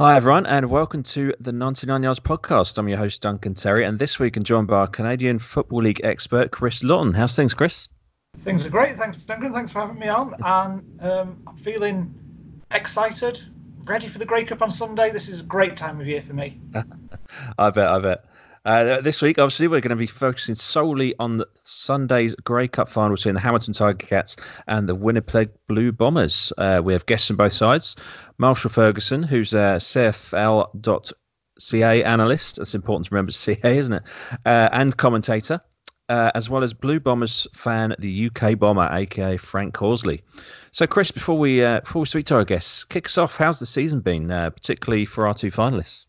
Hi everyone and welcome to the 99 Yards Podcast. I'm your host Duncan Terry and this week I'm joined by our Canadian Football League expert Chris Lawton. How's things, Chris? Things are great. Thanks, Duncan. Thanks for having me on. And I'm feeling excited, ready for the Grey Cup on Sunday. This is a great time of year for me. I bet. This week, obviously, we're going to be focusing solely on the Sunday's Grey Cup final between the Hamilton Tiger Cats and the Winnipeg Blue Bombers. We have guests on both sides. Marshall Ferguson, who's a CFL.ca analyst. That's important to remember, CA, isn't it? And commentator. As well as Blue Bombers fan, the UK bomber, a.k.a. Frank Horsley. So, Chris, before we speak to our guests, kick us off. How's the season been, particularly for our two finalists?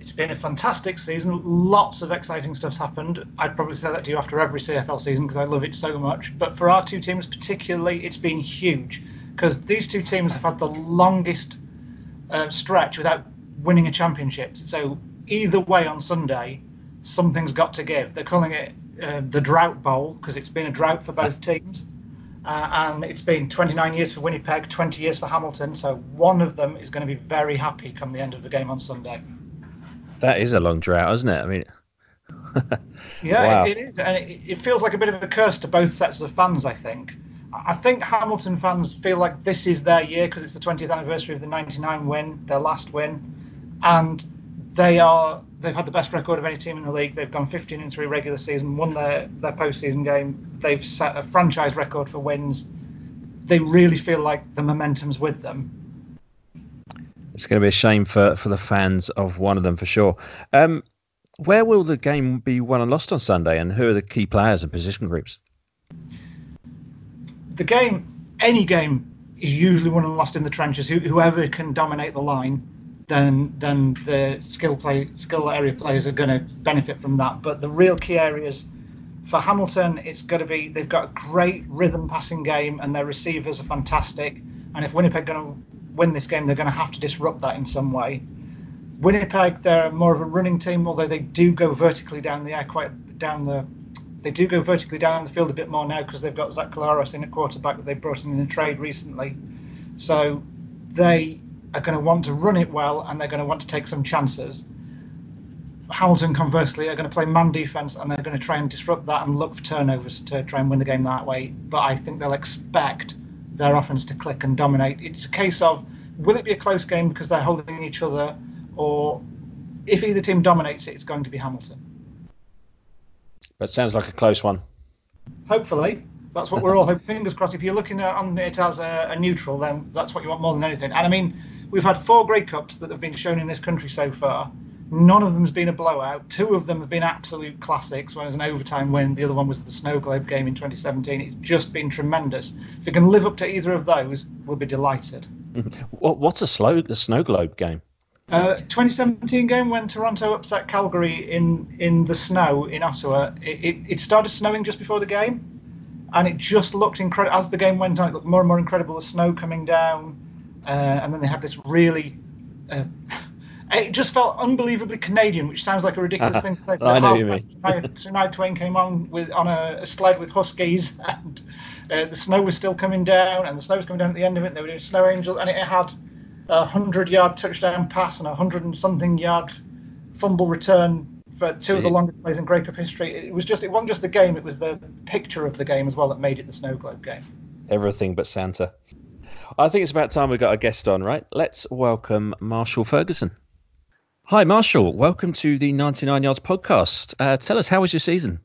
It's been a fantastic season. Lots of exciting stuff's happened. I'd probably say that to you after every CFL season because I love it so much. But for our two teams particularly, it's been huge because these two teams have had the longest stretch without winning a championship. So either way on Sunday, something's got to give. They're calling it the Drought Bowl because it's been a drought for both teams, and it's been 29 years for Winnipeg, 20 years for Hamilton, so one of them is going to be very happy come the end of the game on Sunday. That is a long drought, isn't it? I mean, yeah, wow. It is, and it feels like a bit of a curse to both sets of fans, I think. I think Hamilton fans feel like this is their year because it's the 20th anniversary of the 99 win, their last win, and they've had the best record of any team in the league. They've gone 15-3 regular season, won their postseason game. They've set a franchise record for wins. They really feel like the momentum's with them. It's going to be a shame for the fans of one of them for sure. Where will the game be won and lost on Sunday, and who are the key players and position groups? The game, any game, is usually won and lost in the trenches. Whoever can dominate the line. Then the skill area players are going to benefit from that. But the real key areas for Hamilton, it's going to be they've got a great rhythm passing game and their receivers are fantastic. And if Winnipeg are going to win this game, they're going to have to disrupt that in some way. Winnipeg, they're more of a running team, although they do go vertically down the air They do go vertically down the field a bit more now because they've got Zach Collaros in at quarterback that they brought in a trade recently. So they are going to want to run it well and they're going to want to take some chances. Hamilton, conversely, are going to play man defence and they're going to try and disrupt that and look for turnovers to try and win the game that way. But I think they'll expect their offence to click and dominate. It's a case of, will it be a close game because they're holding each other, or if either team dominates it, it's going to be Hamilton. That sounds like a close one. Hopefully. That's what we're all hoping. Fingers crossed. If you're looking on it as a neutral, then that's what you want more than anything. And I mean, we've had 4 Grey Cups that have been shown in this country so far. None of them has been a blowout. 2 of them have been absolute classics. One was an overtime win. The other one was the Snow Globe game in 2017. It's just been tremendous. If we can live up to either of those, we'll be delighted. What's the Snow Globe game? 2017 game when Toronto upset Calgary in the snow in Ottawa. It started snowing just before the game. And it just looked incredible. As the game went on, it looked more and more incredible. The snow coming down. And then they had this really... it just felt unbelievably Canadian, which sounds like a ridiculous thing to say. I know what you mean. Shania Twain came on a sled with huskies. And the snow was still coming down. And the snow was coming down at the end of it. And they were doing snow angels. And it had a 100-yard touchdown pass and a 100-and-something-yard fumble return. But two of the longest plays in Grey Cup history. It wasn't just the game, it was the picture of the game as well that made it the Snow Globe game. Everything but Santa. I think it's about time we got a guest on, right? Let's welcome Marshall Ferguson. Hi, Marshall. Welcome to the 99 Yards podcast. Tell us, how was your season?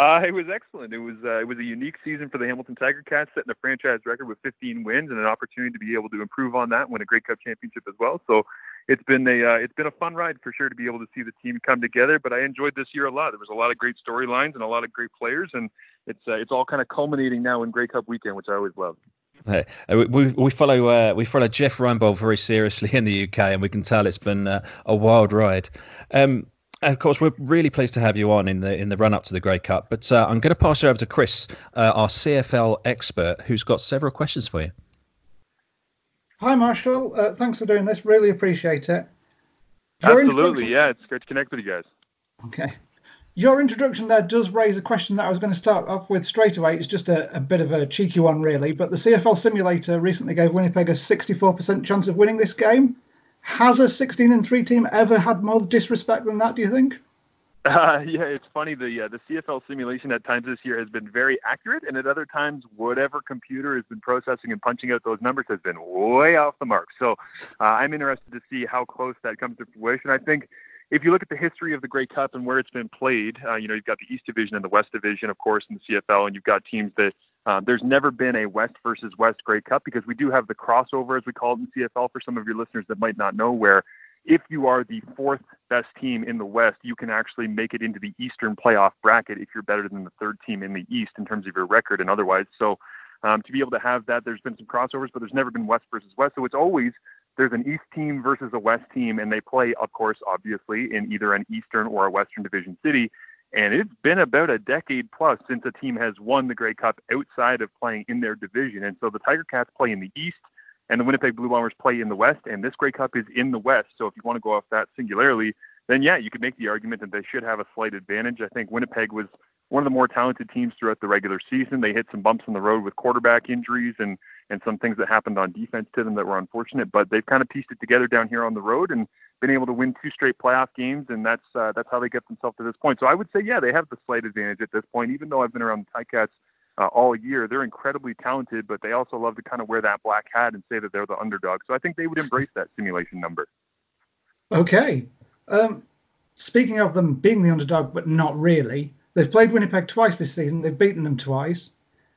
It was excellent. It was a unique season for the Hamilton Tiger Cats, setting a franchise record with 15 wins and an opportunity to be able to improve on that and win a Grey Cup championship as well. So it's been a fun ride for sure to be able to see the team come together. But I enjoyed this year a lot. There was a lot of great storylines and a lot of great players, and it's all kind of culminating now in Grey Cup weekend, which I always love. Hey, we follow Jeff Reinbold very seriously in the UK, and we can tell it's been a wild ride. And of course, we're really pleased to have you on in the run-up to the Grey Cup. But I'm going to pass you over to Chris, our CFL expert, who's got several questions for you. Hi, Marshall. Thanks for doing this. Really appreciate it. Absolutely, yeah. It's great to connect with you guys. Okay. Your introduction there does raise a question that I was going to start off with straight away. It's just a bit of a cheeky one, really. But the CFL simulator recently gave Winnipeg a 64% chance of winning this game. Has a 16-3 team ever had more disrespect than that, do you think? Yeah, it's funny. The CFL simulation at times this year has been very accurate, and at other times, whatever computer has been processing and punching out those numbers has been way off the mark. So I'm interested to see how close that comes to fruition. I think if you look at the history of the Grey Cup and where it's been played, you've got the East Division and the West Division, of course, in the CFL, and you've got teams that there's never been a West versus West Grey Cup, because we do have the crossover, as we call it in CFL, for some of your listeners that might not know, where if you are the fourth best team in the West, you can actually make it into the Eastern playoff bracket if you're better than the third team in the East in terms of your record and otherwise. So to be able to have that, there's been some crossovers, but there's never been West versus West. So it's always there's an East team versus a West team, and they play, of course, obviously, in either an Eastern or a Western Division city. And it's been about a decade plus since a team has won the Grey Cup outside of playing in their division. And so the Tiger Cats play in the East, and the Winnipeg Blue Bombers play in the West, and this Grey Cup is in the West. So if you want to go off that singularly, then yeah, you could make the argument that they should have a slight advantage. I think Winnipeg was one of the more talented teams throughout the regular season. They hit some bumps in the road with quarterback injuries and some things that happened on defense to them that were unfortunate, but they've kind of pieced it together down here on the road and been able to win two straight playoff games, and that's how they get themselves to this point. So I would say, yeah, they have the slight advantage at this point, even though I've been around the Ticats all year. They're incredibly talented, but they also love to kind of wear that black hat and say that they're the underdog. So I think they would embrace that simulation number. Okay. Speaking of them being the underdog, but not really, they've played Winnipeg twice this season. They've beaten them twice.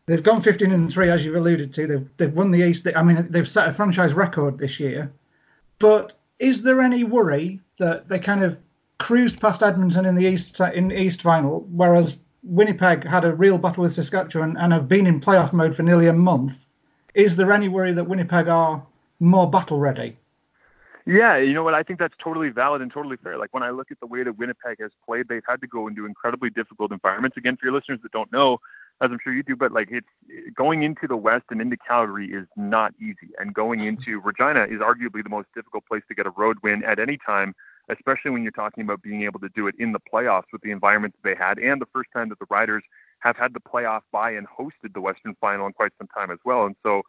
They've gone 15-3, as you've alluded to. They've won the East. They've set a franchise record this year. But is there any worry that they kind of cruised past Edmonton in the East final, whereas Winnipeg had a real battle with Saskatchewan and have been in playoff mode for nearly a month? Is there any worry that Winnipeg are more battle ready? Yeah, you know what? I think that's totally valid and totally fair. Like when I look at the way that Winnipeg has played, they've had to go into incredibly difficult environments. Again, for your listeners that don't know, as I'm sure you do, but like it's going into the West and into Calgary is not easy. And going into Regina is arguably the most difficult place to get a road win at any time, especially when you're talking about being able to do it in the playoffs with the environment that they had, and the first time that the Riders have had the playoff bye and hosted the Western Final in quite some time as well. And so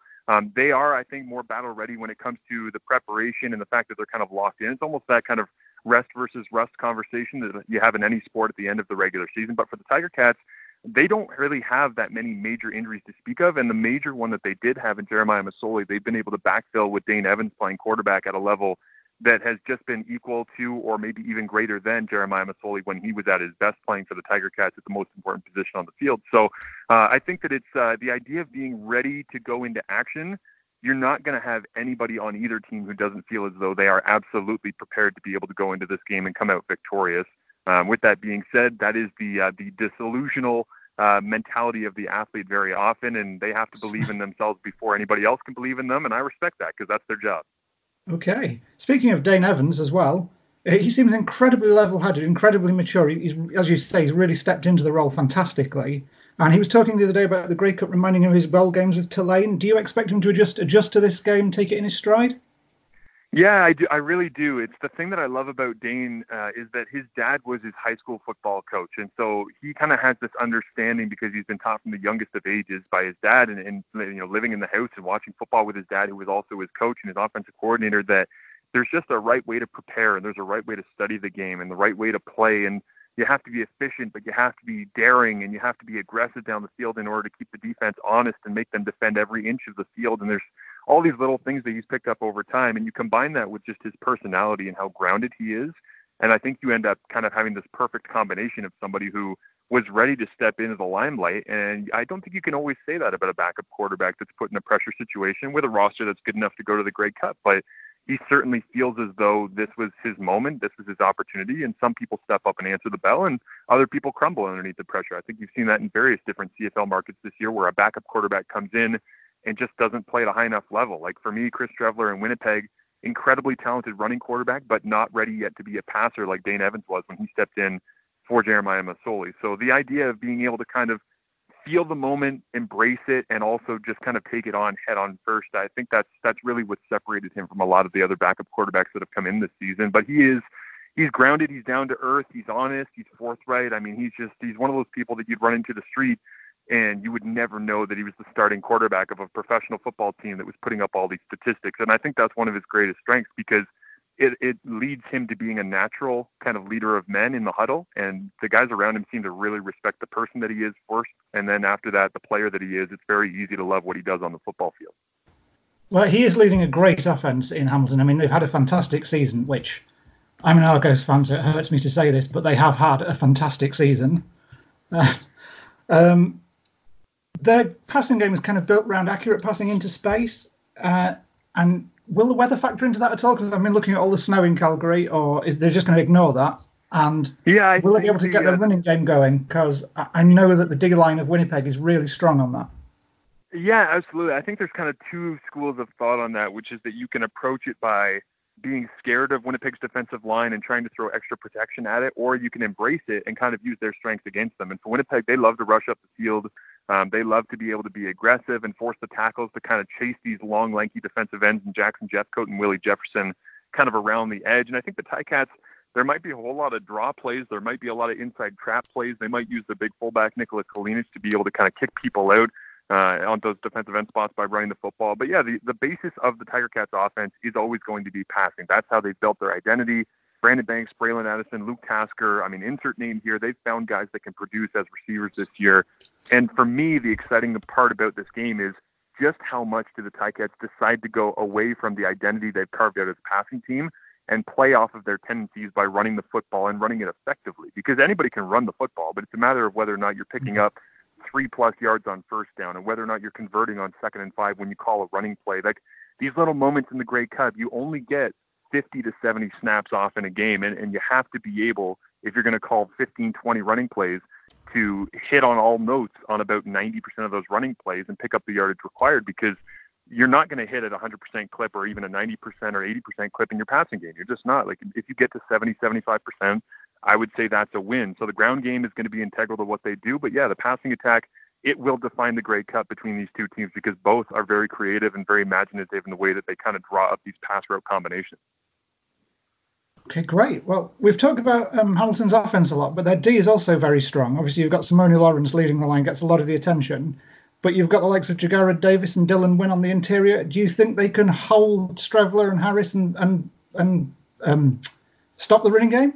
they are, I think, more battle ready when it comes to the preparation and the fact that they're kind of locked in. It's almost that kind of rest versus rust conversation that you have in any sport at the end of the regular season. But for the Tiger Cats, they don't really have that many major injuries to speak of. And the major one that they did have in Jeremiah Masoli, they've been able to backfill with Dane Evans playing quarterback at a level that has just been equal to or maybe even greater than Jeremiah Masoli when he was at his best playing for the Tiger Cats at the most important position on the field. So I think that it's the idea of being ready to go into action. You're not going to have anybody on either team who doesn't feel as though they are absolutely prepared to be able to go into this game and come out victorious. With that being said, that is the disillusional mentality of the athlete very often, and they have to believe in themselves before anybody else can believe in them, and I respect that because that's their job. Okay. Speaking of Dane Evans as well, he seems incredibly level-headed, incredibly mature. He's, as you say, he's really stepped into the role fantastically. And he was talking the other day about the Grey Cup reminding him of his bowl games with Tulane. Do you expect him to adjust to this game, take it in his stride? Yeah, I do. I really do. It's the thing that I love about Dane is that his dad was his high school football coach. And so he kind of has this understanding because he's been taught from the youngest of ages by his dad and living in the house and watching football with his dad, who was also his coach and his offensive coordinator, that there's just a right way to prepare and there's a right way to study the game and the right way to play. And you have to be efficient, but you have to be daring and you have to be aggressive down the field in order to keep the defense honest and make them defend every inch of the field. And there's all these little things that he's picked up over time. And you combine that with just his personality and how grounded he is. And I think you end up kind of having this perfect combination of somebody who was ready to step into the limelight. And I don't think you can always say that about a backup quarterback that's put in a pressure situation with a roster that's good enough to go to the Grey Cup. But he certainly feels as though this was his moment, this was his opportunity, and some people step up and answer the bell, and other people crumble underneath the pressure. I think you've seen that in various different CFL markets this year where a backup quarterback comes in and just doesn't play at a high enough level. Like for me, Chris Streveler in Winnipeg, incredibly talented running quarterback, but not ready yet to be a passer like Dane Evans was when he stepped in for Jeremiah Masoli. So the idea of being able to kind of feel the moment, embrace it, and also just kind of take it on head on first. I think that's really what separated him from a lot of the other backup quarterbacks that have come in this season. But he's grounded, he's down to earth, he's honest, he's forthright. I mean, he's one of those people that you'd run into the street and you would never know that he was the starting quarterback of a professional football team that was putting up all these statistics. And I think that's one of his greatest strengths because it leads him to being a natural kind of leader of men in the huddle. And the guys around him seem to really respect the person that he is first. And then after that, the player that he is, it's very easy to love what he does on the football field. Well, he is leading a great offense in Hamilton. I mean, they've had a fantastic season, which I'm an Argos fan, so it hurts me to say this, but they have had a fantastic season. Their passing game is kind of built around accurate passing into space. And will the weather factor into that at all? Because I've been looking at all the snow in Calgary, or is they're just going to ignore that? And will they be able to get their running game going? Because I know that the D line of Winnipeg is really strong on that. Yeah, absolutely. I think there's kind of two schools of thought on that, which is that you can approach it by being scared of Winnipeg's defensive line and trying to throw extra protection at it, or you can embrace it and kind of use their strengths against them. And for Winnipeg, they love to rush up the field. They love to be able to be aggressive and force the tackles to kind of chase these long, lanky defensive ends and Jackson Jeffcoat and Willie Jefferson kind of around the edge. And I think the Ticats, there might be a whole lot of draw plays. There might be a lot of inside trap plays. They might use the big fullback, Nicholas Kalinich, to be able to kind of kick people out on those defensive end spots by running the football. But yeah, the basis of the Tiger Cats offense is always going to be passing. That's how they built their identity. Brandon Banks, Bralon Addison, Luke Tasker, I mean, insert name here. They've found guys that can produce as receivers this year. And for me, the exciting part about this game is just how much do the Ticats decide to go away from the identity they've carved out as a passing team and play off of their tendencies by running the football and running it effectively. Because anybody can run the football, but it's a matter of whether or not you're picking up 3+ yards on first down and whether or not you're converting on 2nd and 5 when you call a running play. Like these little moments in the Grey Cup, you only get 50 to 70 snaps off in a game. And you have to be able, if you're going to call 15, 20 running plays, to hit on all notes on about 90% of those running plays and pick up the yardage required, because you're not going to hit at 100% clip or even a 90% or 80% clip in your passing game. You're just not. Like if you get to 70, 75%, I would say that's a win. So the ground game is going to be integral to what they do. But yeah, the passing attack, it will define the Grey Cup between these two teams, because both are very creative and very imaginative in the way that they kind of draw up these pass route combinations. Okay, great. Well, we've talked about Hamilton's offense a lot, but their D is also very strong. Obviously, you've got Simoni Lawrence leading the line, gets a lot of the attention, but you've got the likes of Jagara Davis and Dylan Wynn on the interior. Do you think they can hold Streveler and Harris and stop the running game?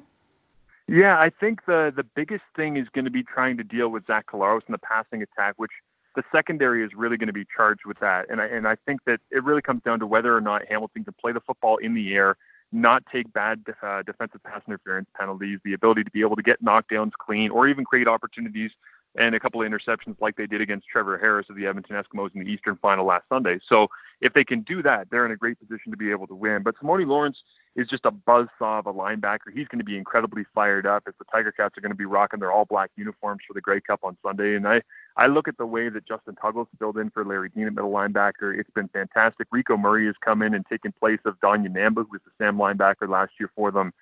Yeah, I think the biggest thing is going to be trying to deal with Zach Collaros in the passing attack, which the secondary is really going to be charged with that. And I think that it really comes down to whether or not Hamilton can play the football in the air, not take bad defensive pass interference penalties, the ability to be able to get knockdowns clean or even create opportunities and a couple of interceptions like they did against Trevor Harris of the Edmonton Eskimos in the Eastern Final last Sunday. So if they can do that, they're in a great position to be able to win. But Simoni Lawrence is just a buzzsaw of a linebacker. He's going to be incredibly fired up as the Tiger Cats are going to be rocking their all-black uniforms for the Grey Cup on Sunday. And I look at the way that Justin Tuggles filled in for Larry Dean at middle linebacker. It's been fantastic. Rico Murray has come in and taken place of Danya Namba, who was the Sam linebacker last year for them.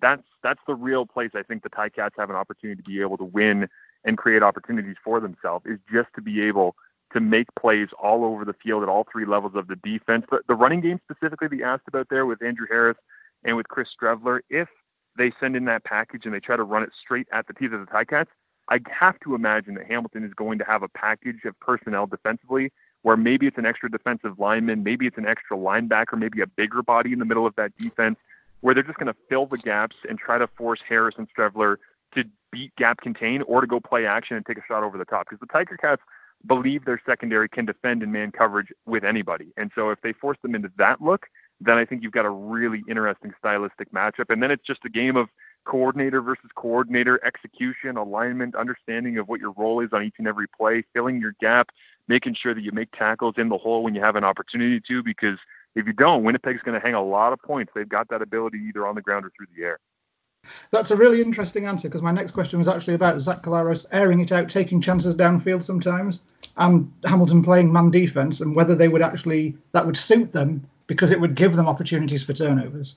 That's the real place I think the Ticats have an opportunity to be able to win and create opportunities for themselves, is just to be able to make plays all over the field at all three levels of the defense. The running game specifically that you asked about there with Andrew Harris and with Chris Streveler, if they send in that package and they try to run it straight at the teeth of the Ticats, I have to imagine that Hamilton is going to have a package of personnel defensively where maybe it's an extra defensive lineman, maybe it's an extra linebacker, maybe a bigger body in the middle of that defense, where they're just going to fill the gaps and try to force Harris and Streveler to beat gap contain or to go play action and take a shot over the top. Because the Tiger Cats believe their secondary can defend in man coverage with anybody. And so if they force them into that look, then I think you've got a really interesting stylistic matchup. And then it's just a game of coordinator versus coordinator, execution, alignment, understanding of what your role is on each and every play, filling your gap, making sure that you make tackles in the hole when you have an opportunity to, because if you don't, Winnipeg's going to hang a lot of points. They've got that ability either on the ground or through the air. That's a really interesting answer, because my next question was actually about Zach Collaros airing it out, taking chances downfield sometimes, and Hamilton playing man defense, and whether they would actually, that would suit them because it would give them opportunities for turnovers.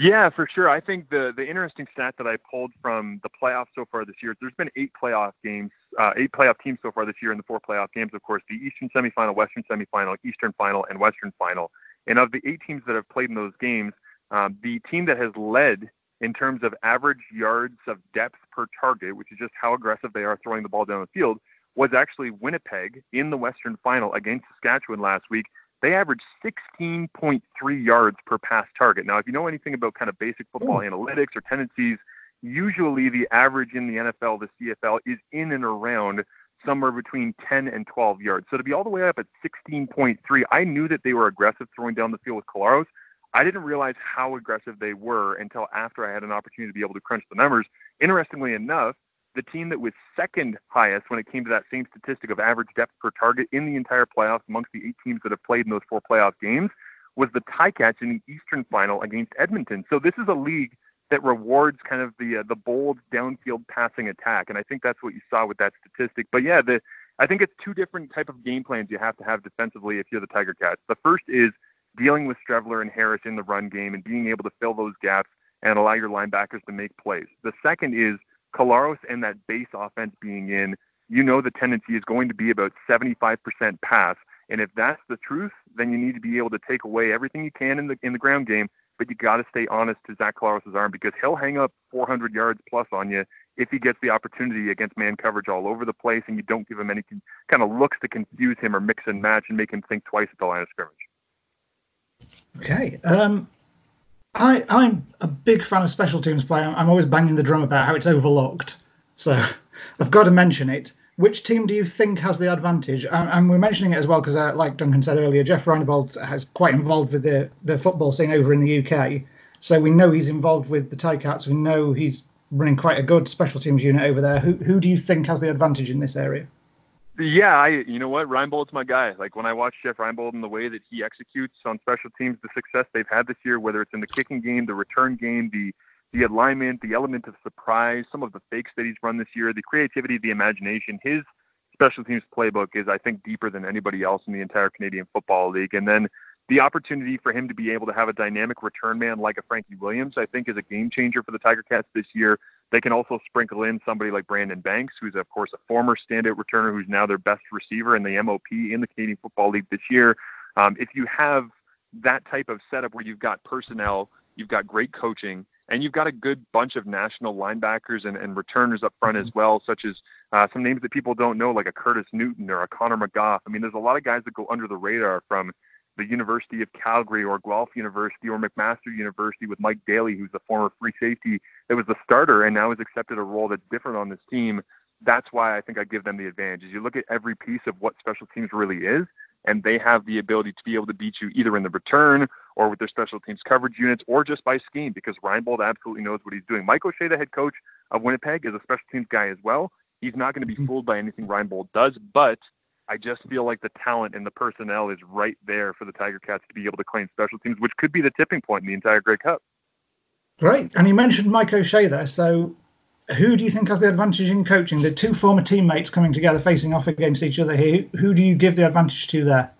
Yeah, for sure. I think the interesting stat that I pulled from the playoffs so far this year, there's been eight playoff teams so far this year in the four playoff games, of course, the Eastern semifinal, Western semifinal, Eastern final, and Western final. And of the 8 teams that have played in those games, the team that has led in terms of average yards of depth per target, which is just how aggressive they are throwing the ball down the field, was actually Winnipeg in the Western final against Saskatchewan last week. They averaged 16.3 yards per pass target. Now, if you know anything about kind of basic football analytics or tendencies, usually the average in the NFL, the CFL, is in and around somewhere between 10 and 12 yards. So to be all the way up at 16.3, I knew that they were aggressive throwing down the field with Collaros. I didn't realize how aggressive they were until after I had an opportunity to be able to crunch the numbers. Interestingly enough, the team that was second highest when it came to that same statistic of average depth per target in the entire playoffs amongst the 8 teams that have played in those 4 playoff games was the Ticats in the Eastern Final against Edmonton. So this is a league that rewards kind of the bold downfield passing attack, and I think that's what you saw with that statistic. But yeah, I think it's 2 different type of game plans you have to have defensively if you're the Tiger Cats. The first is dealing with Streveler and Harris in the run game and being able to fill those gaps and allow your linebackers to make plays. The second is Collaros and that base offense being in, you know, the tendency is going to be about 75% pass. And if that's the truth, then you need to be able to take away everything you can in the ground game, but you got to stay honest to Zach Collaros' arm because he'll hang up 400 yards plus on you if he gets the opportunity against man coverage all over the place and you don't give him any kind of looks to confuse him or mix and match and make him think twice at the line of scrimmage. Okay. I'm a big fan of special teams play. I'm always banging the drum about how it's overlooked. So I've got to mention it. Which team do you think has the advantage? And we're mentioning it as well because, like Duncan said earlier, Jeff Reinbold is quite involved with the football scene over in the UK. So we know he's involved with the Ticats. We know he's running quite a good special teams unit over there. Who do you think has the advantage in this area? Yeah, you know what? Reinbold's my guy. Like, when I watch Jeff Reinbold and the way that he executes on special teams, the success they've had this year, whether it's in the kicking game, the return game, the alignment, the element of surprise, some of the fakes that he's run this year, the creativity, the imagination, his special teams playbook is, I think, deeper than anybody else in the entire Canadian Football League. And then the opportunity for him to be able to have a dynamic return man like a Frankie Williams, I think, is a game changer for the Tiger Cats this year. They can also sprinkle in somebody like Brandon Banks, who's, of course, a former standout returner who's now their best receiver in the MOP in the Canadian Football League this year. If you have that type of setup where you've got personnel, you've got great coaching, and you've got a good bunch of national linebackers and returners up front as well, such as some names that people don't know, like a Curtis Newton or a Connor McGough. I mean, there's a lot of guys that go under the radar from the University of Calgary or Guelph University or McMaster University with Mike Daly, who's the former free safety that was the starter and now has accepted a role that's different on this team. That's why I think I give them the advantage. Is you look at every piece of what special teams really is, and they have the ability to be able to beat you either in the return or with their special teams coverage units or just by scheme, because Reinbold absolutely knows what he's doing. Mike O'Shea, the head coach of Winnipeg, is a special teams guy as well. He's not going to be fooled by anything Reinbold does, but I just feel like the talent and the personnel is right there for the Tiger Cats to be able to claim special teams, which could be the tipping point in the entire Grey Cup. Great. And you mentioned Mike O'Shea there. So who do you think has the advantage in coaching? The 2 former teammates coming together, facing off against each other here. Who do you give the advantage to there?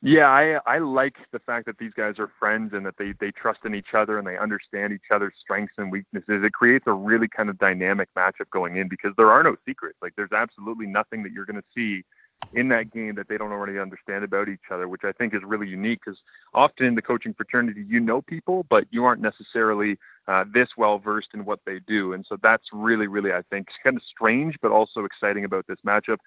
Yeah, I like the fact that these guys are friends and that they trust in each other and they understand each other's strengths and weaknesses. It creates a really kind of dynamic matchup going in because there are no secrets. Like, there's absolutely nothing that you're going to see in that game that they don't already understand about each other, which I think is really unique because often in the coaching fraternity, you know people, but you aren't necessarily this well-versed in what they do. And so that's really, really, I think, kind of strange, but also exciting about this matchup.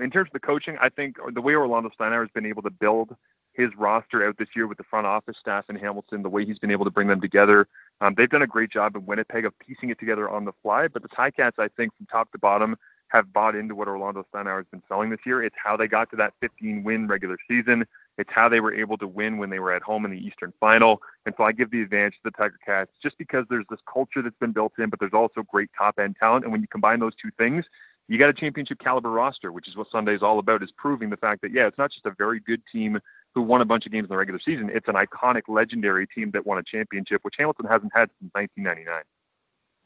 In terms of the coaching, I think the way Orlondo Steinauer has been able to build his roster out this year with the front office staff in Hamilton, the way he's been able to bring them together. They've done a great job in Winnipeg of piecing it together on the fly, but the Ticats, I think, from top to bottom, have bought into what Orlondo Steinauer has been selling this year. It's how they got to that 15-win regular season. It's how they were able to win when they were at home in the Eastern Final. And so I give the advantage to the Tiger Cats just because there's this culture that's been built in, but there's also great top-end talent. And when you combine those 2 things, you got a championship-caliber roster, which is what Sunday's all about, is proving the fact that, yeah, it's not just a very good team who won a bunch of games in the regular season. It's an iconic, legendary team that won a championship, which Hamilton hasn't had since 1999.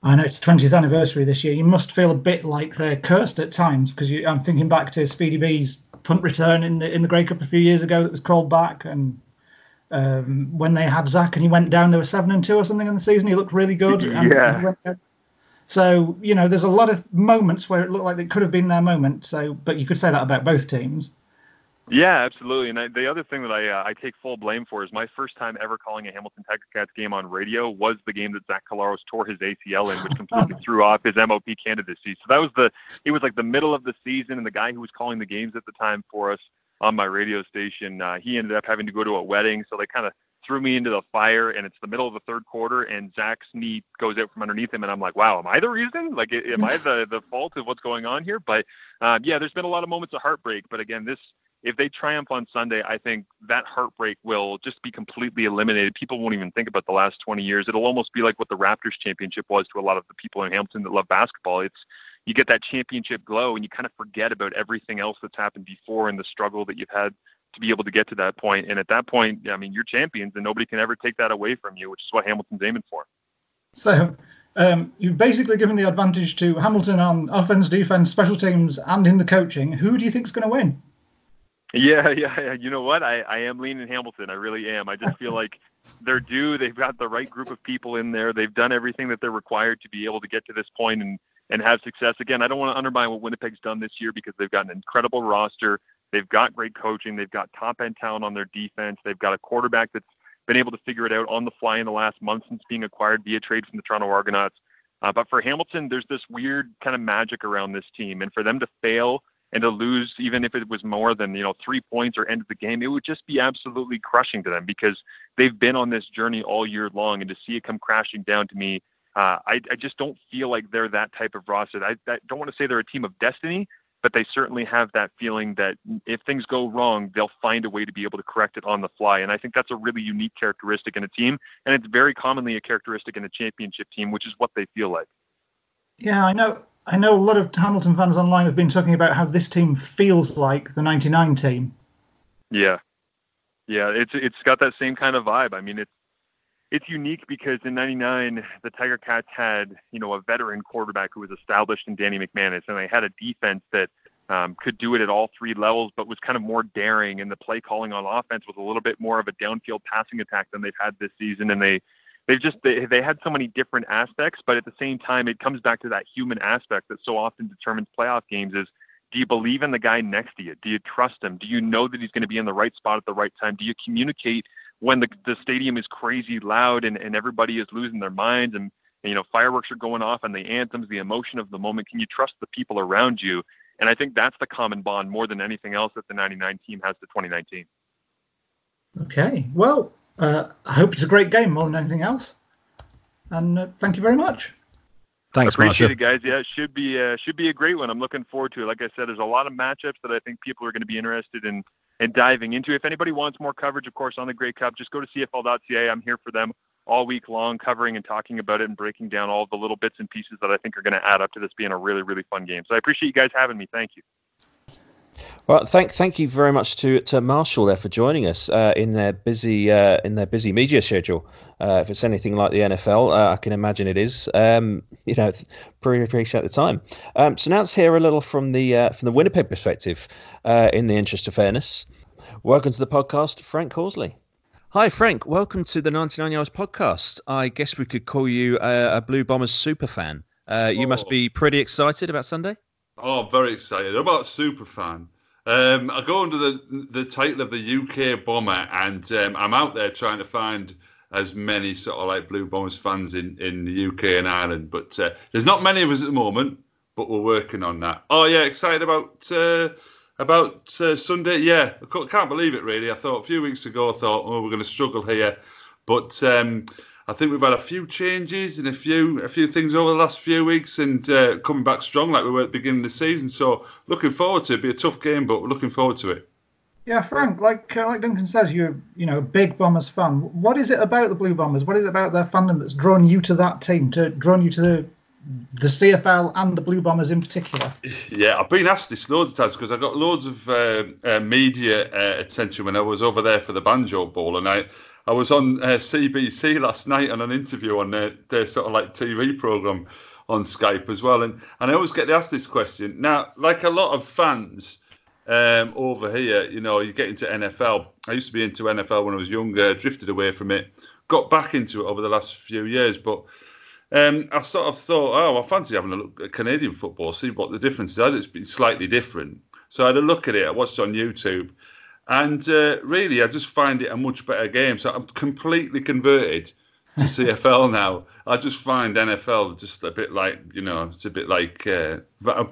I know it's the 20th anniversary this year. You must feel a bit like they're cursed at times because I'm thinking back to Speedy B's punt return in the Grey Cup a few years ago that was called back. And when they had Zach and he went down, they were 7-2 or something in the season. He looked really good. Yeah. So, you know, there's a lot of moments where it looked like it could have been their moment. So, but you could say that about both teams. Yeah, absolutely. And the other thing that I take full blame for is my first time ever calling a Hamilton Tiger Cats game on radio was the game that Zach Collaros tore his ACL in, which completely threw off his MOP candidacy. So it was like the middle of the season, and the guy who was calling the games at the time for us on my radio station. He ended up having to go to a wedding, so they kind of threw me into the fire, and it's the middle of the third quarter, and Zach's knee goes out from underneath him, and I'm like, wow, am I the reason? Like, am I the fault of what's going on here? But, yeah, there's been a lot of moments of heartbreak. But, again, this if they triumph on Sunday, I think that heartbreak will just be completely eliminated. People won't even think about the last 20 years. It'll almost be like what the Raptors championship was to a lot of the people in Hamilton that love basketball. It's you get that championship glow, and you kind of forget about everything else that's happened before and the struggle that you've had to be able to get to that point. And at that point, I mean, you're champions, and nobody can ever take that away from you, which is what Hamilton's aiming for. So you've basically given the advantage to Hamilton on offense, defense, special teams, and in the coaching. Who do you think is going to win? Yeah. You know what? I am leaning Hamilton. I really am. I just feel like they're due. They've got the right group of people in there. They've done everything that they're required to be able to get to this point and have success. Again, I don't want to undermine what Winnipeg's done this year because they've got an incredible roster. They've got great coaching. They've got top-end talent on their defense. They've got a quarterback that's been able to figure it out on the fly in the last month since being acquired via trade from the Toronto Argonauts. But for Hamilton, there's this weird kind of magic around this team. And for them to fail and to lose, even if it was more than 3 points or end of the game, it would just be absolutely crushing to them because they've been on this journey all year long. And to see it come crashing down to me, I just don't feel like they're that type of roster. I don't want to say they're a team of destiny, but they certainly have that feeling that if things go wrong, they'll find a way to be able to correct it on the fly. And I think that's a really unique characteristic in a team. And it's very commonly a characteristic in a championship team, which is what they feel like. Yeah, I know a lot of Hamilton fans online have been talking about how this team feels like the 99 team. Yeah, it's got that same kind of vibe. I mean, it's unique because in 99, the Tiger Cats had, a veteran quarterback who was established in Danny McManus, and they had a defense that could do it at all three levels, but was kind of more daring, and the play calling on offense was a little bit more of a downfield passing attack than they've had this season. And they had so many different aspects, but at the same time, it comes back to that human aspect that so often determines playoff games is, do you believe in the guy next to you? Do you trust him? Do you know that he's going to be in the right spot at the right time? Do you communicate when the stadium is crazy loud and everybody is losing their minds and fireworks are going off and the anthems, the emotion of the moment? Can you trust the people around you? And I think that's the common bond more than anything else that the 99 team has to 2019. Okay. Well, I hope it's a great game more than anything else. And thank you very much. Thanks, Marshall. Appreciate it, guys. Yeah, it should be a great one. I'm looking forward to it. Like I said, there's a lot of matchups that I think people are going to be interested in and diving into. If anybody wants more coverage, of course, on the Grey Cup, just go to CFL.ca. I'm here for them all week long, covering and talking about it and breaking down all the little bits and pieces that I think are going to add up to this being a really, really fun game. So I appreciate you guys having me. Thank you. Well, thank you very much to Marshall there for joining us in their busy media schedule. If it's anything like the NFL, I can imagine it is. Pretty appreciate the time. So now let's hear a little from the Winnipeg perspective. In the interest of fairness, welcome to the podcast, Frank Horsley. Hi, Frank. Welcome to the 99 Yards Podcast. I guess we could call you a Blue Bombers super fan. You must be pretty excited about Sunday. Oh, very excited about super fan. I go under the title of the UK bomber, and I'm out there trying to find as many sort of like Blue Bombers fans in the UK and Ireland, but there's not many of us at the moment, but we're working on that. Oh yeah, excited about Sunday. Yeah, I can't believe it really. A few weeks ago I thought we're going to struggle here, but I think we've had a few changes and a few things over the last few weeks, and coming back strong like we were at the beginning of the season. So looking forward to it. It'll be a tough game, but we're looking forward to it. Yeah, Frank, like Duncan says, you're a big Bombers fan. What is it about the Blue Bombers? What is it about their fandom that's drawn you to that team, to the CFL and the Blue Bombers in particular? Yeah, I've been asked this loads of times because I got loads of media attention when I was over there for the Banjo Bowl, and I was on CBC last night on an interview on their sort of like TV program on Skype as well, and I always get asked this question. Now, like a lot of fans over here, you get into NFL. I used to be into NFL when I was younger, drifted away from it, got back into it over the last few years, but I sort of thought, I fancy having a look at Canadian football, see what the difference is. It's been slightly different. So I had a look at it. I watched it on YouTube. And really, I just find it a much better game. So I'm completely converted to CFL now. I just find NFL just a bit like, it's a bit like,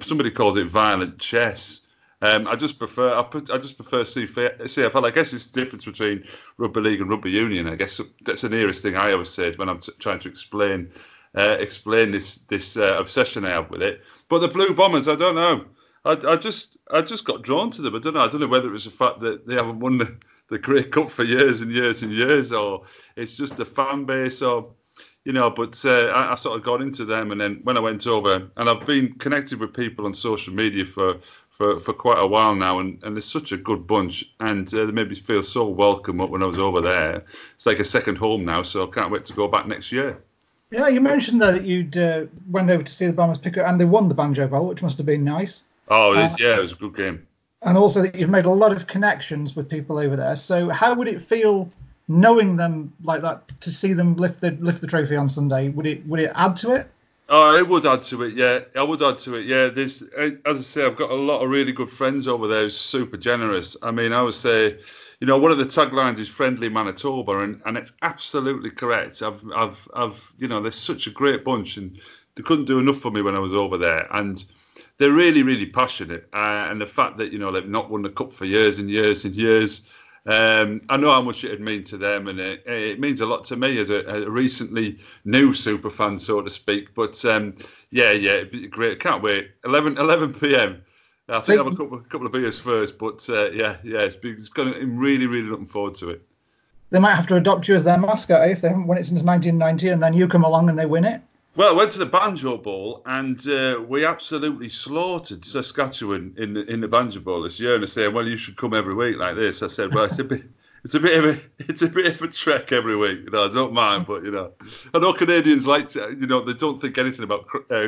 somebody calls it violent chess. I just prefer CFL. I guess it's the difference between rugby league and rugby union. I guess that's the nearest thing I always say when I'm trying to explain this obsession I have with it. But the Blue Bombers, I don't know. I just got drawn to them. I don't know whether it was the fact that they haven't won the Grey Cup for years and years and years, or it's just the fan base, or you know. But I sort of got into them, and then when I went over, and I've been connected with people on social media for quite a while now, and they're such a good bunch, and they made me feel so welcome up when I was over there. It's like a second home now, so I can't wait to go back next year. Yeah, you mentioned there that you'd went over to see the Bombers pick up, and they won the Banjo Bowl, which must have been nice. Oh, it was a good game. And also that you've made a lot of connections with people over there. So how would it feel knowing them like that, to see them lift the trophy on Sunday? Would it add to it? Oh, it would add to it, yeah. I would add to it, yeah. There's, as I say, I've got a lot of really good friends over there who's super generous. I mean, I would say, you know, one of the taglines is Friendly Manitoba, and it's absolutely correct. I've, you know, they're such a great bunch, and they couldn't do enough for me when I was over there. And they're really, really passionate. And the fact that, you know, they've not won the Cup for years and years and years, I know how much it would mean to them, and it means a lot to me as a recently new super fan, so to speak. But it'd be great. Can't wait. 11 p.m. I think I'll have a couple of beers first, but I'm really, really looking forward to it. They might have to adopt you as their mascot if they haven't won it since 1990, and then you come along and they win it. Well, I went to the Banjo Bowl, and we absolutely slaughtered Saskatchewan in the Banjo Bowl this year. And I said, well, you should come every week like this. I said, well, it's a bit of a trek every week. You know, I don't mind, but you know, I know Canadians like to, you know, they don't think anything about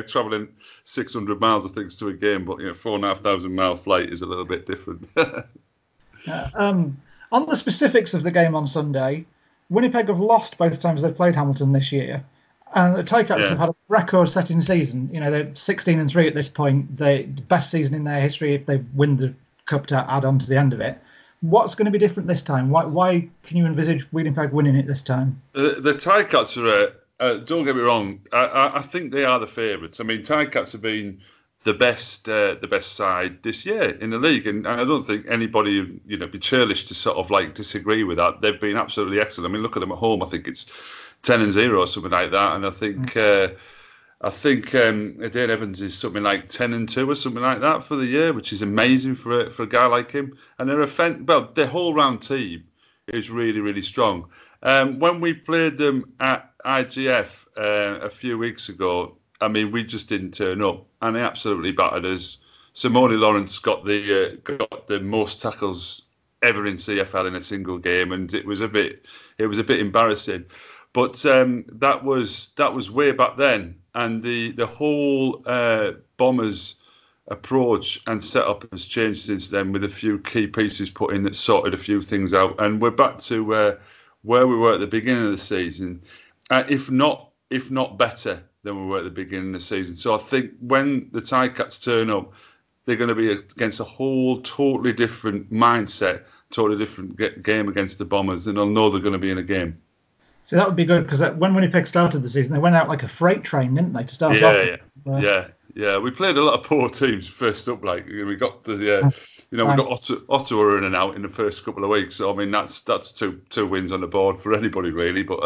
traveling 600 miles of things to a game, but you know, 4,500 mile flight is a little bit different. On the specifics of the game on Sunday, Winnipeg have lost both times they've played Hamilton this year. And the Ticats have had a record-setting season. You know, they're 16-3 at this point. The best season in their history if they win the Cup to add on to the end of it. What's going to be different this time? Why can you envisage Winnipeg winning it this time? The Ticats are, don't get me wrong, I think they are the favourites. I mean, Ticats have been the best side this year in the league, and I don't think anybody, you know, be churlish to sort of like disagree with that. They've been absolutely excellent. I mean, look at them at home. I think it's 10-0 or something like that, and I think Dane Evans is something like 10-2 or something like that for the year, which is amazing for a guy like him. And their whole round team is really, really strong. When we played them at IGF a few weeks ago, I mean, we just didn't turn up, and they absolutely battered us. Simoni Lawrence got the most tackles ever in CFL in a single game, and it was a bit embarrassing. But that was way back then, and the whole Bombers approach and setup has changed since then, with a few key pieces put in that sorted a few things out, and we're back to where we were at the beginning of the season, if not better than we were at the beginning of the season. So I think when the Ticats turn up, they're going to be against a whole totally different mindset, totally different game against the Bombers, and they'll know they're going to be in a game. So that would be good, because when Winnipeg started the season, they went out like a freight train, didn't they, to start off? Yeah. We played a lot of poor teams first up. Like, we got Ottawa in and out in the first couple of weeks. So I mean, that's two wins on the board for anybody really. But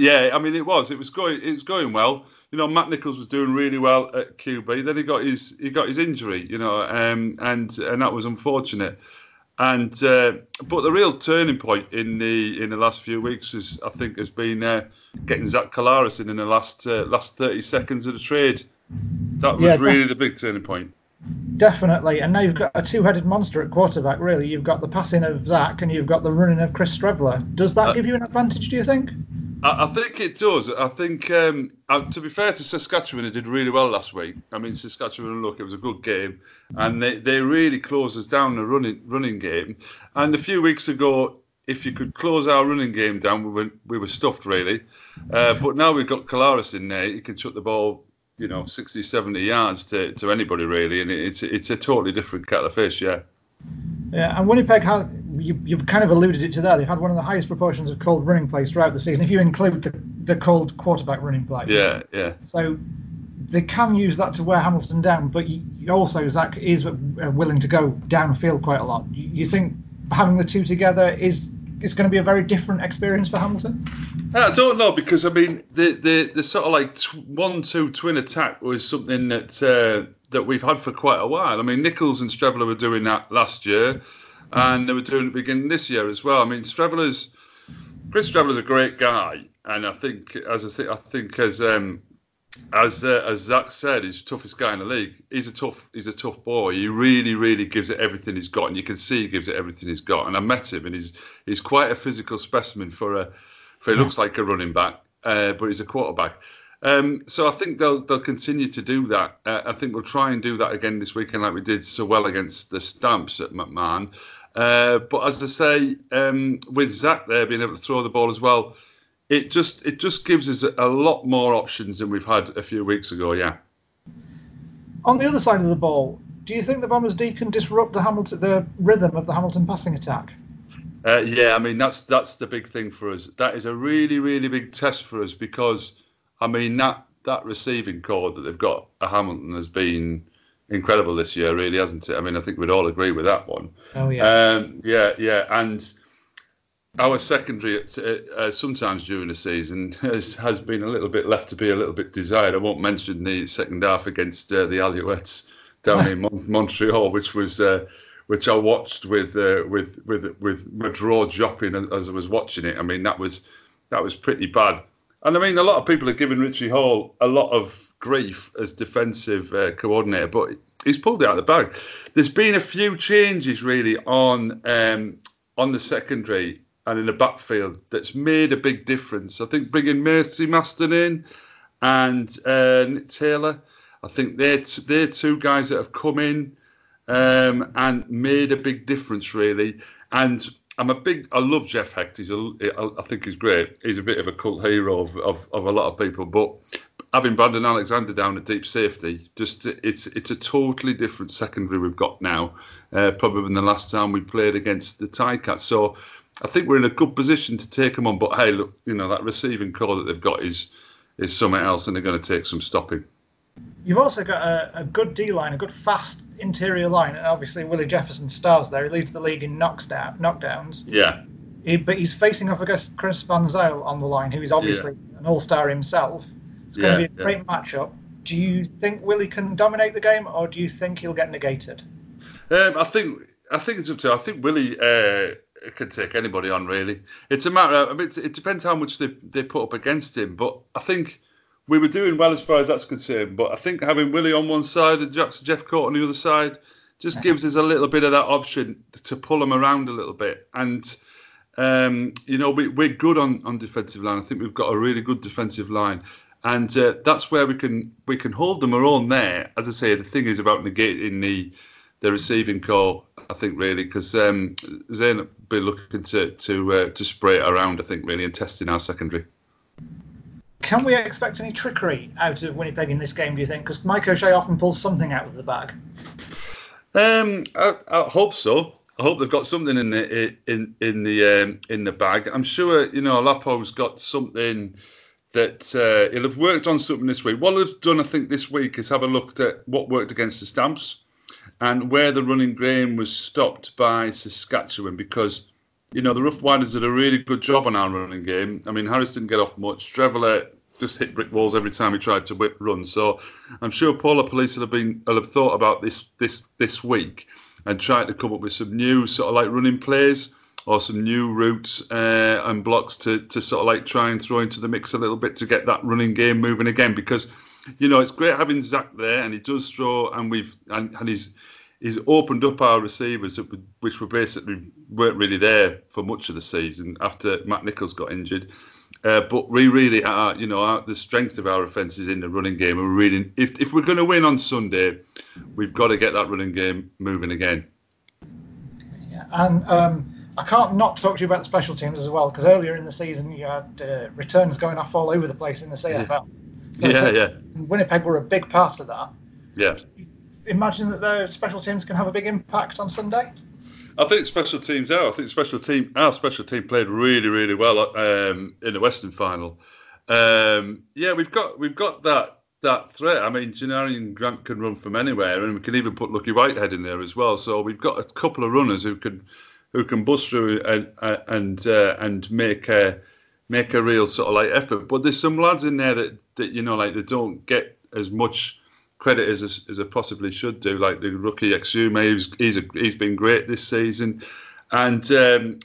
yeah, I mean, it was going well. You know, Matt Nichols was doing really well at QB. Then he got his injury. You know, and that was unfortunate. And but the real turning point in the last few weeks is, I think, has been getting Zach Collaros in the last 30 seconds of the trade. That was really the big turning point. Definitely, and now you've got a two-headed monster at quarterback. Really, you've got the passing of Zach, and you've got the running of Chris Streveler. Does that give you an advantage, do you think? I think it does. I think, to be fair to Saskatchewan, they did really well last week. I mean, Saskatchewan, look, it was a good game, and they really closed us down the running game. And a few weeks ago, if you could close our running game down, we were stuffed, really. But now we've got Collaros in there. He can chuck the ball, you know, 60, 70 yards to anybody, really. And it's a totally different kettle of fish, yeah. Yeah, and Winnipeg has... You've kind of alluded it to that. They've had one of the highest proportions of cold running plays throughout the season, if you include the cold quarterback running plays. Yeah. So they can use that to wear Hamilton down, but also Zach is willing to go downfield quite a lot. You think having the two together is going to be a very different experience for Hamilton? I don't know, because I mean the sort of like 1-2 twin attack was something that we've had for quite a while. I mean, Nichols and Streveler were doing that last year, and they were doing it at the beginning this year as well. I mean, Chris Streveler's a great guy, and I think as Zach said, he's the toughest guy in the league. He's a tough boy. He really, really gives it everything he's got, and you can see he gives it everything he's got. And I met him, and he's quite a physical specimen for he looks like a running back, but he's a quarterback. So I think they'll continue to do that. I think we'll try and do that again this weekend, like we did so well against the Stamps at McMahon. But as I say, with Zach there being able to throw the ball as well, It just gives us a lot more options than we've had a few weeks ago, yeah. On the other side of the ball, do you think the Bombers' D can disrupt the rhythm of the Hamilton passing attack? Yeah, I mean, that's the big thing for us. That is a really, really big test for us because, I mean, that receiving core that they've got at Hamilton has been incredible this year, really, hasn't it? I mean, I think we'd all agree with that one. Oh, yeah. Yeah, and our secondary, sometimes during the season, has been a little bit left to be a little bit desired. I won't mention the second half against the Alouettes down in Montreal, which I watched with Madro Jopping as I was watching it. I mean, that was pretty bad. And I mean, a lot of people have given Richie Hall a lot of grief as defensive coordinator, but he's pulled it out of the bag. There's been a few changes really on the secondary and in the backfield that's made a big difference. I think bringing Mercy Maston in and Nick Taylor, I think they're two guys that have come in and made a big difference, really. And I love Jeff Hecht. I think he's great. He's a bit of a cult hero of a lot of people. But having Brandon Alexander down at deep safety, it's a totally different secondary we've got now, probably than the last time we played against the Tiger Cats. So I think we're in a good position to take them on, but hey, look, you know, that receiving core that they've got is something else, and they're going to take some stopping. You've also got a good D line, a good fast interior line, and obviously Willie Jefferson stars there. He leads the league in knockdowns. Yeah. But he's facing off against Chris Van Zyl on the line, who is obviously an all-star himself. It's going to be a great matchup. Do you think Willie can dominate the game, or do you think he'll get negated? I think it's up to. I think Willie can take anybody on, really. It's a matter of, I mean, it depends how much they put up against him, but I think we were doing well as far as that's concerned, but I think having Willie on one side and Jackson Jeffcoat on the other side just gives us a little bit of that option to pull them around a little bit. And you know, we're good on defensive line. I think we've got a really good defensive line, and that's where we can hold them our own there. As I say, the thing is about negating the receiving core, I think, really, because Zane will be looking to spray it around, I think, really, and testing our secondary. Can we expect any trickery out of Winnipeg in this game, do you think? Because Mike O'Shea often pulls something out of the bag. I hope so. I hope they've got something in the bag. I'm sure, you know, Lapo's got something that he'll have worked on something this week. What I've done, I think, this week is have a look at what worked against the Stamps and where the running game was stopped by Saskatchewan, because, you know, the Roughriders did a really good job on our running game. I mean, Harris didn't get off much. Streveler just hit brick walls every time he tried to run. So I'm sure Paula Police will have thought about this week and tried to come up with some new sort of like running plays or some new routes and blocks to sort of like try and throw into the mix a little bit to get that running game moving again, because, you know, it's great having Zach there, and he does throw, and he's opened up our receivers, which were basically weren't really there for much of the season after Matt Nichols got injured. But we really are, you know, the strength of our offence is in the running game. And really, if we're going to win on Sunday, we've got to get that running game moving again. Yeah, and I can't not talk to you about the special teams as well, because earlier in the season you had returns going off all over the place in the CFL. Yeah. Yeah. Winnipeg were a big part of that. Yeah. Imagine that their special teams can have a big impact on Sunday. Our special team played really, really well in the Western final. Yeah, we've got that that threat. I mean, Gennari and Grant can run from anywhere, and we can even put Lucky Whitehead in there as well. So we've got a couple of runners who can bust through and make a real sort of like effort. But there's some lads in there that you know, like, they don't get as much credit as they possibly should do. Like the rookie Exuma, he's been great this season, and there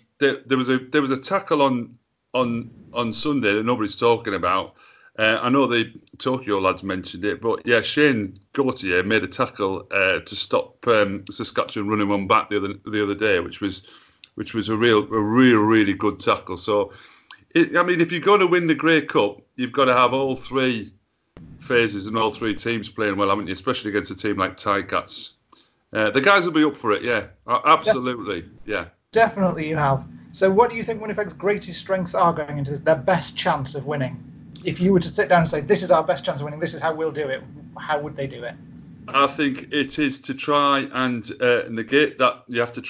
was a tackle on Sunday that nobody's talking about. I know the Tokyo lads mentioned it, but yeah, Shane Gauthier made a tackle to stop Saskatchewan running one back the other day, which was a really good tackle. So, if you're going to win the Grey Cup, you've got to have all three phases and all three teams playing well, haven't you? Especially against a team like Tiger Cats. The guys will be up for it, yeah, absolutely, yeah. Definitely, you have. So, what do you think Winnipeg's greatest strengths are going into this? Their best chance of winning. If you were to sit down and say, this is our best chance of winning, this is how we'll do it, how would they do it? I think it is to try and negate that. We're going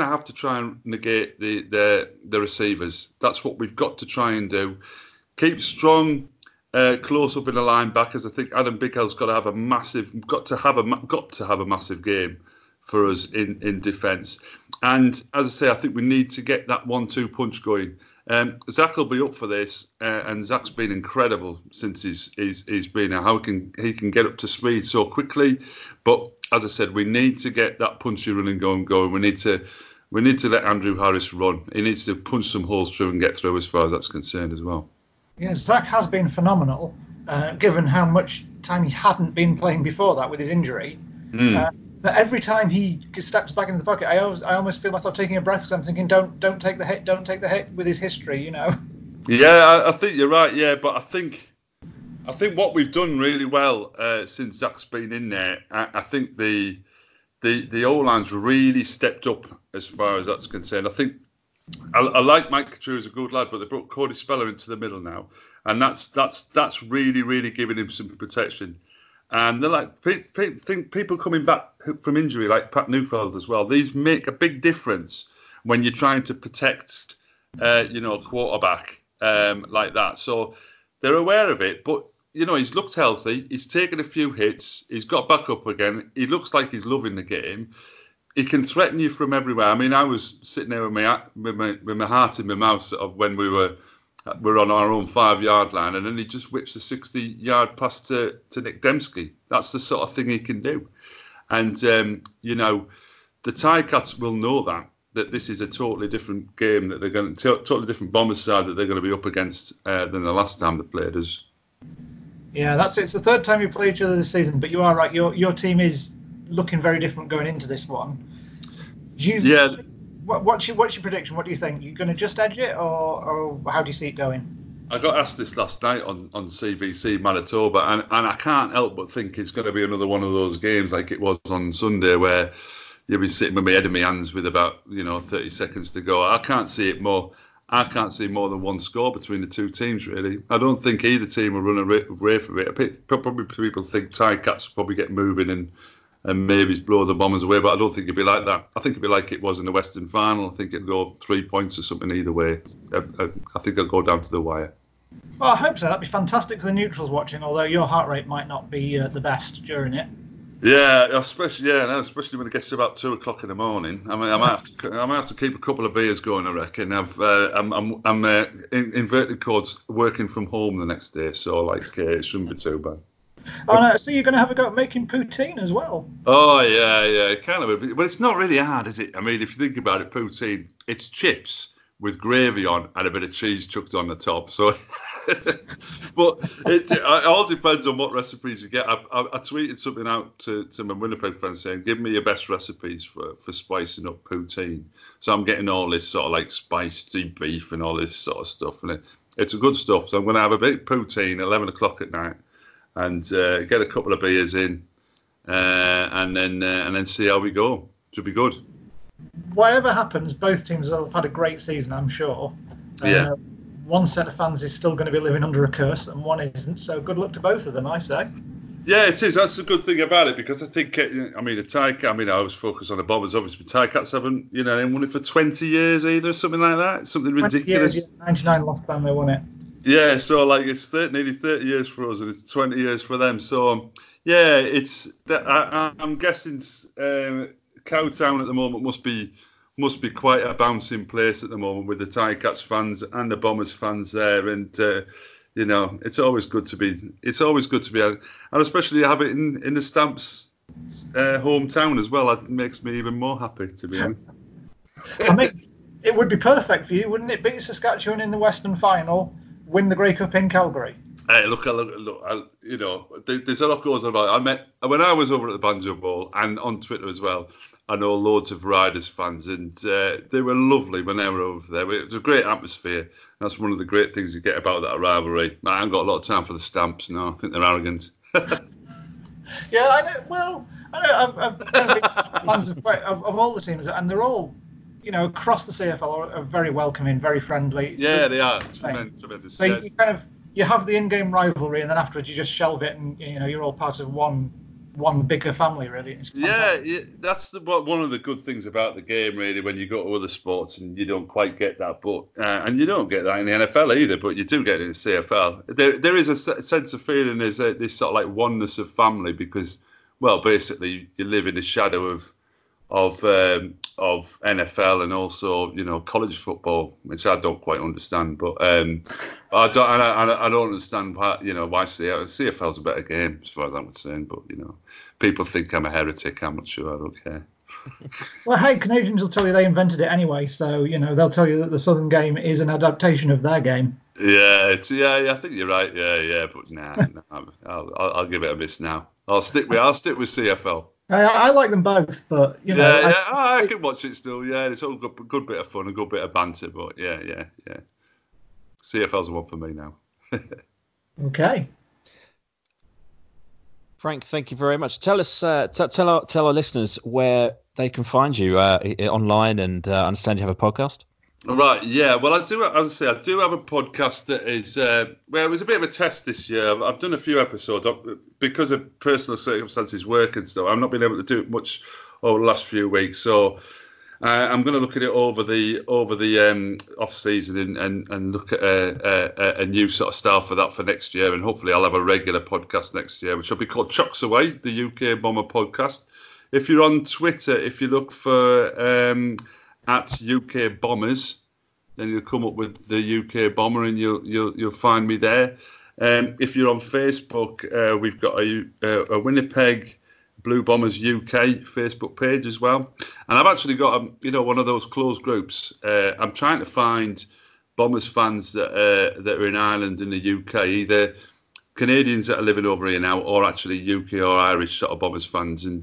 to have to try and negate the receivers. That's what we've got to try and do. Keep strong, close up in the linebackers. I think Adam Bickel's got to have a massive game for us in defence. And as I say, I think we need to get that 1-2 punch going. Zach will be up for this, and Zach's been incredible since he's been here. How he can get up to speed so quickly, but as I said, we need to get that punchy running going. We need to let Andrew Harris run. He needs to punch some holes through and get through as far as that's concerned as well. Yeah, Zach has been phenomenal, given how much time he hadn't been playing before that with his injury. But every time he steps back into the pocket, I almost feel myself taking a breath because I'm thinking, don't take the hit, don't take the hit, with his history, you know. Yeah, I think you're right. Yeah, but I think what we've done really well since Zach's been in there, I think the O-line's really stepped up as far as that's concerned. I think I like Mike Couture as a good lad, but they brought Cody Speller into the middle now, and that's really giving him some protection. And they're like people coming back from injury, like Pat Neufeld as well. These make a big difference when you're trying to protect, a quarterback like that. So they're aware of it. But you know, he's looked healthy. He's taken a few hits. He's got back up again. He looks like he's loving the game. He can threaten you from everywhere. I mean, I was sitting there with my heart in my mouth sort of when we're on our own 5-yard line, and then he just whips a 60-yard pass to Nick Dembski. That's the sort of thing he can do. And, the Tiger Cats will know that this is a totally different game, that they're going to totally different Bombers side that they're going to be up against than the last time they played us. Yeah, that's it. It's the third time you play each other this season, but you are right. Your team is looking very different going into this one. Yeah. What's your prediction? What do you think? You going to just edge it, or how do you see it going? I got asked this last night on CBC Manitoba, and I can't help but think it's going to be another one of those games like it was on Sunday where you'll be sitting with my head in my hands with about 30 seconds to go. I can't see more than one score between the two teams, really. I don't think either team will run away from it. Probably people think Tiger Cats will probably get moving and maybe blow the Bombers away, but I don't think it'd be like that. I think it'd be like it was in the Western Final. I think it'd go 3 points or something either way. I think it'll go down to the wire. Well, I hope so. That'd be fantastic for the neutrals watching, although your heart rate might not be the best during it. Yeah, especially when it gets to about 2 o'clock in the morning. I mean, I might have to keep a couple of beers going, I reckon. I'm in inverted quotes working from home the next day, so it shouldn't be too bad. Oh, no, I see you're going to have a go at making poutine as well. Oh, yeah, kind of. But it's not really hard, is it? I mean, if you think about it, poutine, it's chips with gravy on and a bit of cheese chucked on the top. So, but it all depends on what recipes you get. I tweeted something out to my Winnipeg friends saying, give me your best recipes for spicing up poutine. So I'm getting all this sort of spiced beef and all this sort of stuff. And it's a good stuff. So I'm going to have a bit of poutine at 11 o'clock at night. And get a couple of beers in, and then see how we go. Should be good. Whatever happens, both teams have had a great season, I'm sure. Yeah. One set of fans is still going to be living under a curse, and one isn't. So good luck to both of them, I say. Yeah, it is. That's the good thing about it, because I think the Tiger. I mean, I was focused on the Bombers, obviously. Tiger Cats haven't they won it for 20 years either, something like that. Something ridiculous. 20 years, 99 last time they won it. Yeah, so like it's nearly 30 years for us and it's 20 years for them. So yeah, it's I'm guessing Cowtown at the moment must be quite a bouncing place at the moment with the Tiger Cats fans and the Bombers fans there, and you know, it's always good to be, and especially have it in the Stamps hometown as well. That makes me even more happy, to be honest. I mean, it would be perfect for you, wouldn't it? Beat Saskatchewan in the Western Final, win the Grey Cup in Calgary. Hey, look, you know, there's a lot goes on. When I was over at the Banjo Bowl and on Twitter as well, I know loads of Riders fans, and they were lovely when they were over there. It was a great atmosphere. That's one of the great things you get about that rivalry. I haven't got a lot of time for the Stamps, no. I think they're arrogant. Yeah, I know. Well, I know. I've been fans of all the teams, and they're all, you know, across the CFL are very welcoming, very friendly. Yeah, they are. Tremendous. So yes. You kind of, you have the in-game rivalry, and then afterwards you just shelve it, and you know you're all part of one bigger family, really. Yeah, that's one of the good things about the game, really, when you go to other sports and you don't quite get that, but and you don't get that in the NFL either, but you do get it in the CFL. There is a sense of feeling, there's a, this sort of like oneness of family, because, well, basically you live in the shadow of NFL and also, you know, college football, which I don't quite understand, but I don't understand why, you know, why CFL's a better game as far as I'm concerned, but you know, people think I'm a heretic. I'm not sure. I don't care. Well, hey, Canadians will tell you they invented it anyway, so you know they'll tell you that the Southern game is an adaptation of their game. Yeah, I think you're right. Yeah, but nah, I'll give it a miss now. I'll stick with CFL. I like them both, but you know. Yeah, I can watch it still. Yeah, it's all good bit of fun, a good bit of banter, but yeah. CFL's the one for me now. Okay. Frank, thank you very much. Tell us, tell our listeners where they can find you online, and I understand you have a podcast. All right, yeah. Well, I do. As I say, I do have a podcast that is well, it was a bit of a test this year. I've done a few episodes because of personal circumstances, work and stuff. I've not been able to do it much over the last few weeks, so I'm going to look at it over the off season and look at a new sort of style for that for next year. And hopefully, I'll have a regular podcast next year, which will be called Chocks Away, the UK Bomber podcast. If you're on Twitter, if you look for at UK Bombers, then you'll come up with the UK Bomber, and you'll find me there. If you're on Facebook, we've got a Winnipeg Blue Bombers UK Facebook page as well. And I've actually got one of those closed groups. I'm trying to find Bombers fans that are in Ireland and the UK, either Canadians that are living over here now, or actually UK or Irish sort of Bombers fans, and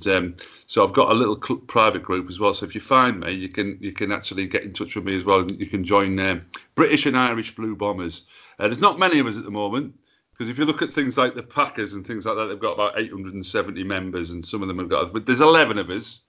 so I've got a little private group as well. So if you find me, you can actually get in touch with me as well. You can join British and Irish Blue Bombers. There's not many of us at the moment, because if you look at things like the Packers and things like that, they've got about 870 members, and some of them have got. But there's 11 of us,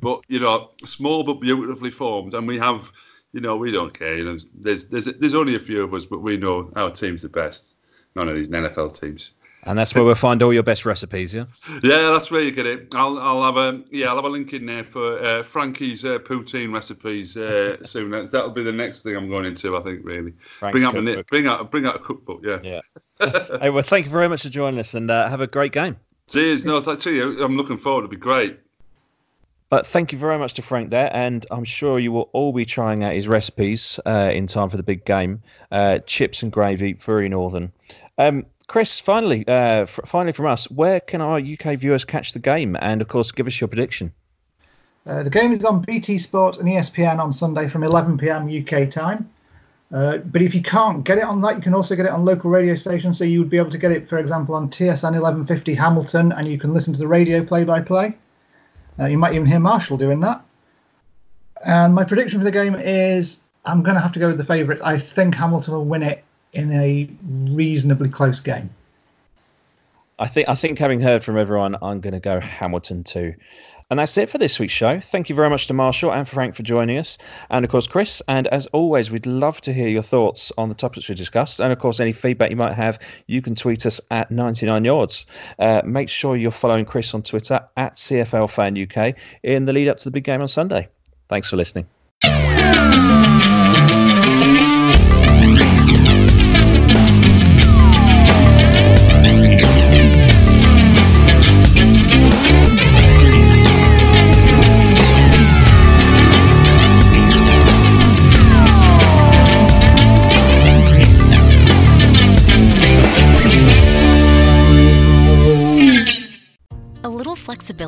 but you know, small but beautifully formed, and we have, you know, we don't care. You know, there's only a few of us, but we know our team's the best. None of these NFL teams. And that's where we'll find all your best recipes, yeah? Yeah, that's where you get it. I'll have a link in there for Frankie's poutine recipes soon. That'll be the next thing I'm going into, I think, really. Bring out a cookbook, yeah. Hey, well, thank you very much for joining us, and have a great game. Cheers. No, thank you. I'm looking forward. It'll be great. But thank you very much to Frank there, and I'm sure you will all be trying out his recipes in time for the big game. Chips and gravy, very northern. Chris, finally from us, where can our UK viewers catch the game? And, of course, give us your prediction. The game is on BT Sport and ESPN on Sunday from 11pm UK time. But if you can't get it on that, you can also get it on local radio stations. So you would be able to get it, for example, on TSN 1150 Hamilton, and you can listen to the radio play-by-play. You might even hear Marshall doing that. And my prediction for the game is I'm going to have to go with the favourites. I think Hamilton will win it in a reasonably close game. I think having heard from everyone, I'm going to go Hamilton too. And that's it for this week's show. Thank you very much to Marshall and Frank for joining us. And, of course, Chris. And, as always, we'd love to hear your thoughts on the topics we discussed. And, of course, any feedback you might have, you can tweet us at 99 Yards. Make sure you're following Chris on Twitter at CFLFanUK in the lead-up to the big game on Sunday. Thanks for listening.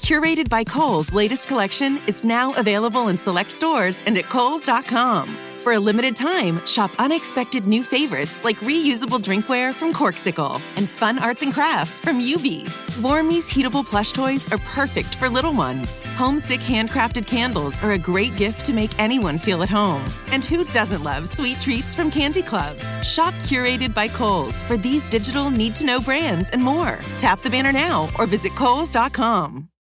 Curated by Kohl's latest collection is now available in select stores and at kohls.com. For a limited time, shop unexpected new favorites like reusable drinkware from Corkcicle and fun arts and crafts from Yubi. Vormees heatable plush toys are perfect for little ones. Homesick handcrafted candles are a great gift to make anyone feel at home. And who doesn't love sweet treats from Candy Club? Shop Curated by Kohl's for these digital need-to-know brands and more. Tap the banner now or visit kohls.com.